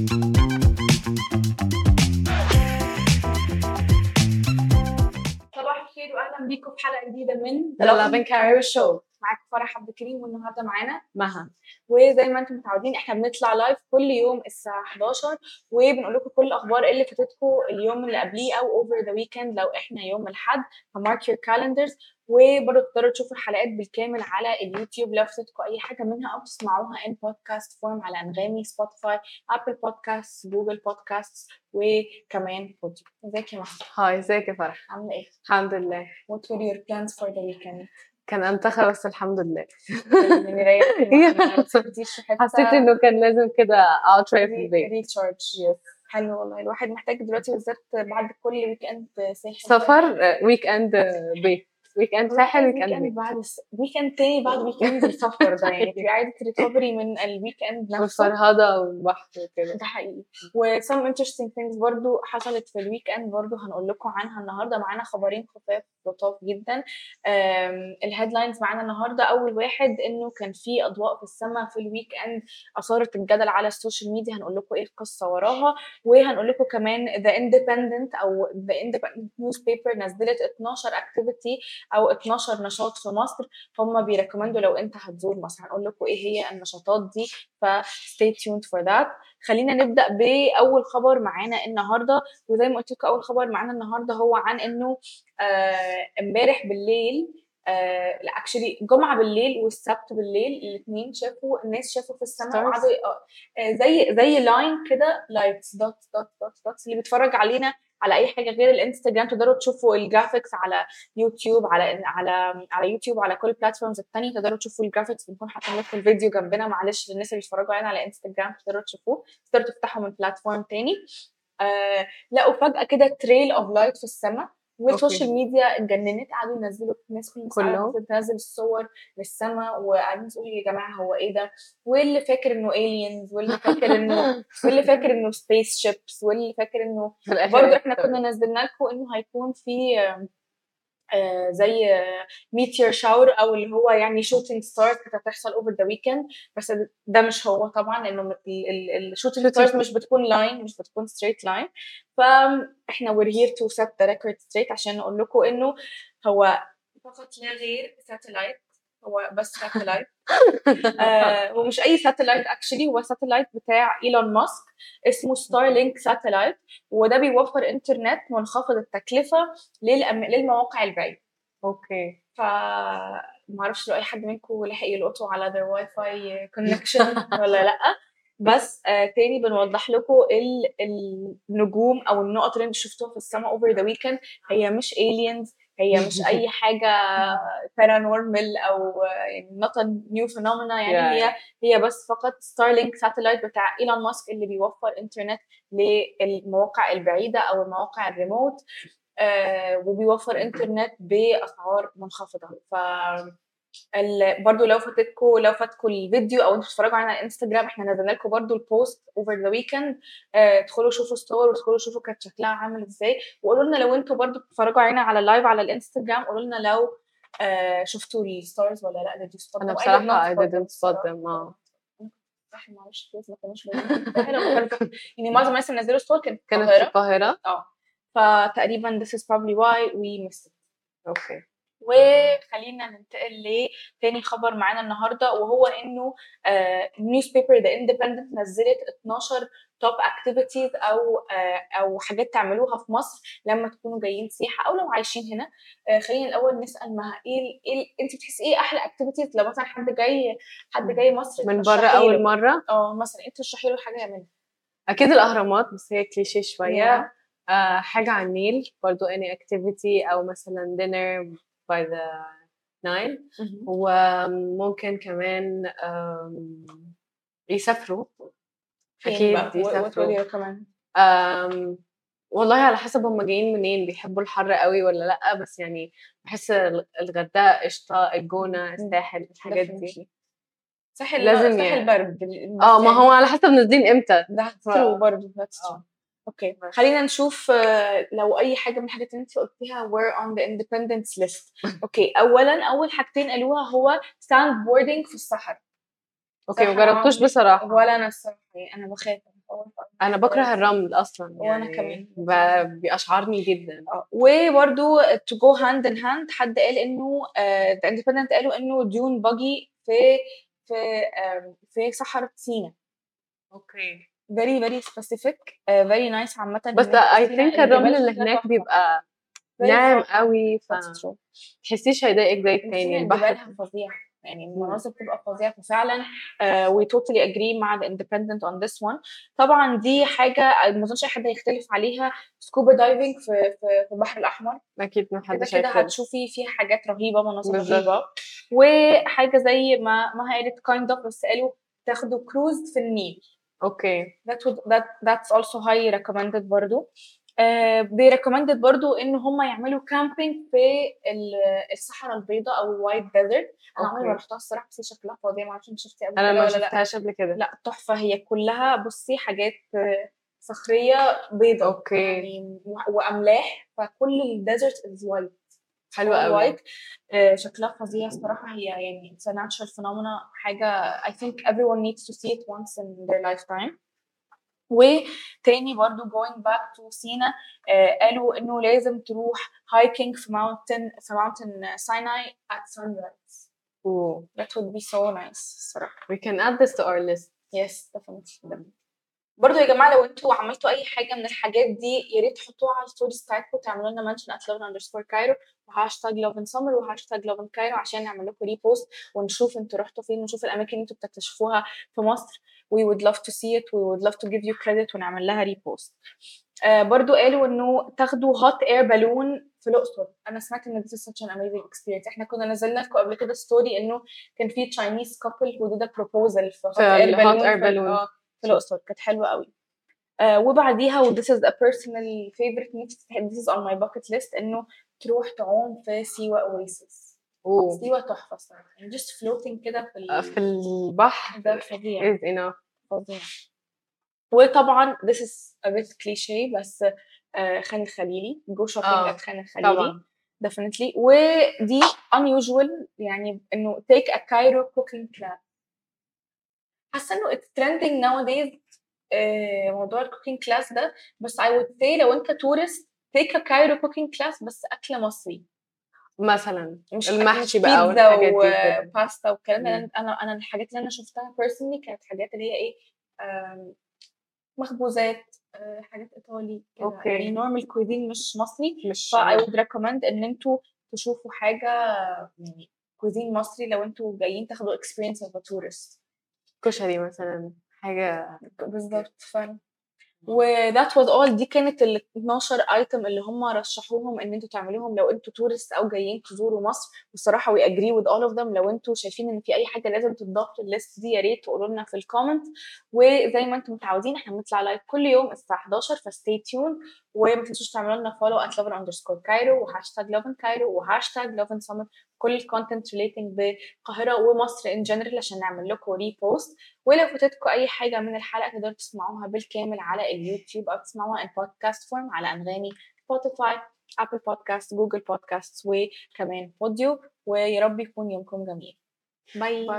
صباح الخير واهلا بيكم في حلقه جديده من The Independent شو. معاكم فرح عبد الكريم والنهارده معانا مها، وزي ما انتم متعودين احنا بنطلع لايف كل يوم الساعه 11 وبنقول لكم كل الاخبار اللي فاتتكم اليوم اللي قبليه او اوفر ذا ويكند. لو احنا يوم الاحد فمارك يور كالندرز، وبرضه تقدروا تشوفوا الحلقات بالكامل على اليوتيوب لو فاتتكم اي حاجه منها، او تسمعوها ان بودكاست فورم على انغامي، سبوتيفاي، ابل بودكاست، جوجل بودكاست، وكمان بوديو. ازيك يا مها؟ هاي، ازيك يا فرح؟ عامله ايه؟ الحمد لله. What were your plans for the weekend؟ كان انتخر بس الحمد لله من رياضة حسيت انه كان لازم كده اقعد شويه في البيت ريتشارج. حلو والله، الواحد محتاج دلوقتي بالذات بعد كل ويك اند سفر، ويك اند بيت، ويك اند ساحل، ويك اند بعد ويك اند تاني بعد ويك اند السفر ده، يعني في عاده ريكفري من الويك اند نفسه والفرهده والبحث وكده. ده حقيقي. وسام انترستينج ثينجز برضو حصلت في الويك اند، برضو هنقول لكم عنها النهارده. معانا خبرين خفاف لطاف جدا. الهيدلاينز معانا النهارده، اول واحد انه كان في اضواء في السماء في الويك اند اثارت الجدل على السوشيال ميديا، هنقول لكم ايه القصه وراها. وهنقول لكم كمان ذا اندبندنت او ذا اندبندنت نيوز بيبر نزلت 12 اكتيفيتي او 12 نشاط في مصر هم بيركومندوا لو انت هتزور مصر، هنقول لكم ايه هي النشاطات دي، فستي تيوند فور ذات. خلينا نبدا باول خبر معانا النهارده، وزي ما قلت لكم اول خبر معانا النهارده هو عن انه امبارح بالليل، اكشلي جمعه بالليل والسبت بالليل الاثنين، شافوا الناس شافوا في السماء وقعدوا زي لاين كده لايتس دوت دوت دوت دوت. اللي بيتفرج علينا على اي حاجه غير الانستجرام تقدروا تشوفوا الجرافيكس على يوتيوب، على يوتيوب، على كل بلاتفورمز الثانيه تقدروا تشوفوا الجرافيكس، بنكون حاطين لكم الفيديو جنبنا. معلش للناس اللي بيتفرجوا علينا على انستجرام تقدروا تشوفوه، تقدروا تفتحوا من بلاتفورم ثاني. لقوا فجاه كده تريل اوف لايت في السماء، والسوشيال ميديا اتجننت، قعدوا ينزلوا الناس كلهم بتنزل الصور للسماء، وقاعدين يقولوا يا جماعه هو ايه ده، واللي فاكر انه aliens، واللي فاكر انه سبيس شيبس، واللي فاكر انه برضه احنا كنا نزلنا لكم انه هيكون في زي ميتير شاور او اللي هو يعني شوتينج ستارز هتحصل اوفر ذا ويكند، بس ده مش هو طبعا، لانه الشوتينج ستارز مش بتكون لاين، مش بتكون ستريت لاين. فاحنا وير هير تو سيت ذا ريكورد ستريت عشان نقول لكم انه هو فقط لا غير ساتلايت، هو بس ساتلايت ومش اي ساتلايت، اكشلي هو ساتلايت بتاع ايلون ماسك اسمه ستارلينك ساتلايت، وده بيوفر انترنت منخفض التكلفه للمواقع البعيده. اوكي، فما اعرفش لو اي حد منكم لحق يلقطوا على ذا واي فاي كونكشن ولا لا، بس تاني بنوضح لكم النجوم او النقط اللي انتوا شفتوها في السماء اوفر ذا ويكند هي مش aliens، هي مش اي حاجه بارانورمال او يعني نيو فينومينا، يعني هي بس فقط ستارلينك ساتلايت بتاع ايلون ماسك اللي بيوفر انترنت للمواقع البعيده او المواقع الريموت، وبيوفر انترنت باسعار منخفضه. ف برضو لو فاتكم الفيديو او انتوا بتتفرجوا على الانستجرام، احنا نزلنا لكم برضو البوست اوفر ذا ويكند، ادخلوا شوفوا الصور وادخلوا شوفوا كانت شكلها عامل ازاي، وقولوا لنا لو انتوا برضو بتتفرجوا علينا على اللايف على الانستجرام، قولوا لنا لو شفتوا الستارز ولا لا. دي صدمه، انا بصراحه قاعده متصدمه، احنا ما عرفش كيف ما كانوش بنتفاهم، يعني معظم الناس اللي نزلوا الصور كانت في القاهره، فتقريبا this is probably why we missed it. اوكي، وخلينا ننتقل لتاني خبر معانا النهارده، وهو انه نيوز بيبر ذا اندبندنت نزلت 12 توب اكتيفيتيز او حاجات تعملوها في مصر لما تكونوا جايين سياحه او لو عايشين هنا. خلينا الاول نسال مها، ايه انت بتحسي ايه احلى اكتيفيتيز لو مثلا حد جاي مصر من بره اول مره؟ مثلا انت ترشحي له حاجه يعملها. اكيد الاهرامات، بس هي كليشيه شويه. حاجه على النيل برضو، اني اكتيفيتي او مثلا دينر by the Nile. وممكن كمان يسافروا، أكيد يسافروا كمان. والله على حسب هم جايين منين، بيحبوا الحر قوي ولا لأ، بس يعني بحس الغردقة قشطة، الجونة، الساحل، الحاجات دي. ساحل لازم ساحل برد. ما هو على حسب نازلين امتى، ده حلو برضه. اوكي، خلينا نشوف لو اي حاجه من الحاجات اللي انت قلتيها were on the independence list. اوكي، اولا اول حاجتين قالوها هو ساند بوردنج في الصحراء. اوكي، ما جربتوش بصراحه ولا انا الصراحه، انا بخاف اول انا بكره الرمل اصلا يعني، وانا كمان بيشعرني جدا. وبرده تو جو هاند ان هاند، حد قال انه ذا اندبندنت قالوا انه ديون باجي في صحراء سيناء. اوكي very very specific very nice عامه. بس I think الرمل اللي هناك بيبقى ناعم قوي، فتحسيش هيضايقك زي التاني. البحر فظيع يعني، المناظر بتبقى فظيعه فعلا. وي توتالي اجري مع ذا اندبندنت اون ذس وان. طبعا دي حاجه ما اظنش اي حد هيختلف عليها، سكوبا دايفنج في البحر الاحمر اكيد ما حدش هيختلف كده، هتشوفي فيه حاجات رهيبه، مناظر رهيبه. وحاجه زي ما قالت كايند اوف، بس قالوا تاخدوا كروز في النيل. اوكي that's also highly recommended برضو. they recommended برضو ان هم يعملوا camping في الصحراء البيضاء او الوايت ديزرت. انا عمري ما رحتها الصراحه، بس شكلها فظيع، ما عشان شفتي قبل كده ولا لا؟ انا ما شفتهاش قبل كده. لا تحفه، هي كلها بصي حاجات صخريه بيضاء اوكي يعني واملاح، فكل الديزرت از وايت. حلوه قوي، شكلها فظيع الصراحه. هي يعني it's a natural phenomena، حاجه I think everyone needs to see it once in their lifetime. وتاني برضو going back to سينا، قالوا انه لازم تروح hiking في mountain Sinai at sunrise. Ooh, that would be so nice الصراحه. We can add this to our list. Yes, definitely. برضو يا جماعه لو انتوا عملتوا اي حاجه من الحاجات دي يا ريت تحطوها على الستوريز بتاعتكم، تعملوا لنا منشن @love_cairo وهاشتاج loveandSummer وهاشتاج loveandCairo عشان نعمل لكم ريبوست ونشوف انتوا رحتوا فين، ونشوف الاماكن اللي انتوا بتكتشفوها في مصر. we would love to see it, we would love to give you credit ونعمل لها ريبوست. برضو قالوا انه تاخدوا hot air balloon في الأقصر. انا سمعت ان this is such an amazing experience. احنا كنا نزلنا لكم قبل كده ستوري انه كان في Chinese couple who did a proposal في hot air balloon في الأقصر، كانت حلوة قوي. وبعديها this is a personal favorite this is on my bucket list إنه تروح تعوم في سيوة أويسس. سيوة تحفة صراحة، just floating كده في البحر ده فظيع فظيع. وطبعا this is a bit cliché بس خان الخليلي go shopping at خان الخليلي طبعا. definitely. ودي unusual يعني إنه take a Cairo cooking class. حاسه انه it's trending nowadays موضوع الكوكينج كلاس ده، بس I would say لو انت تورست take a Cairo cooking class بس اكل مصري مثلا، مش المحشي بقى والحاجات دي وباستا والكلام. انا الحاجات اللي انا شفتها personally كانت حاجات اللي هي ايه مخبوزات، حاجات ايطالي يعني normal cuisine مش مصري. فا I would recommend ان انتوا تشوفوا حاجه يعني cuisine مصري لو انتوا جايين تاخدوا experience as a tourist. كشري مثلا حاجه بالظبط فن. وذات واز اول، دي كانت ال 12 ايتم اللي هم رشحوهم ان انتوا تعملوهم لو انتوا تورست او جايين تزوروا مصر. والصراحه وي اجري وذ اول اوف ذم. لو انتوا شايفين ان في اي حاجه لازم تتضاف للليست دي يا ريت تقولوا لنا في الكومنت. وزي ما انتم متعودين احنا بنطلع لايف كل يوم الساعه 11، فستي تيون. وما تنسوش تعملوا لنا فولو @love_cairo #loveandcairo #loveandsummer، كل الكونتنت ريليتنج بالقاهره ومصر ان جنرال عشان نعمل لكم ريبوست. ولو فاتتكم اي حاجه من الحلقه تقدروا تسمعوها بالكامل على اليوتيوب او تسمعوها ان بودكاست فورم على انغامي، سبوتيفاي، ابل بودكاست، جوجل بودكاست، وكمان بوديو. ويا رب يكون يومكم جميل. باي.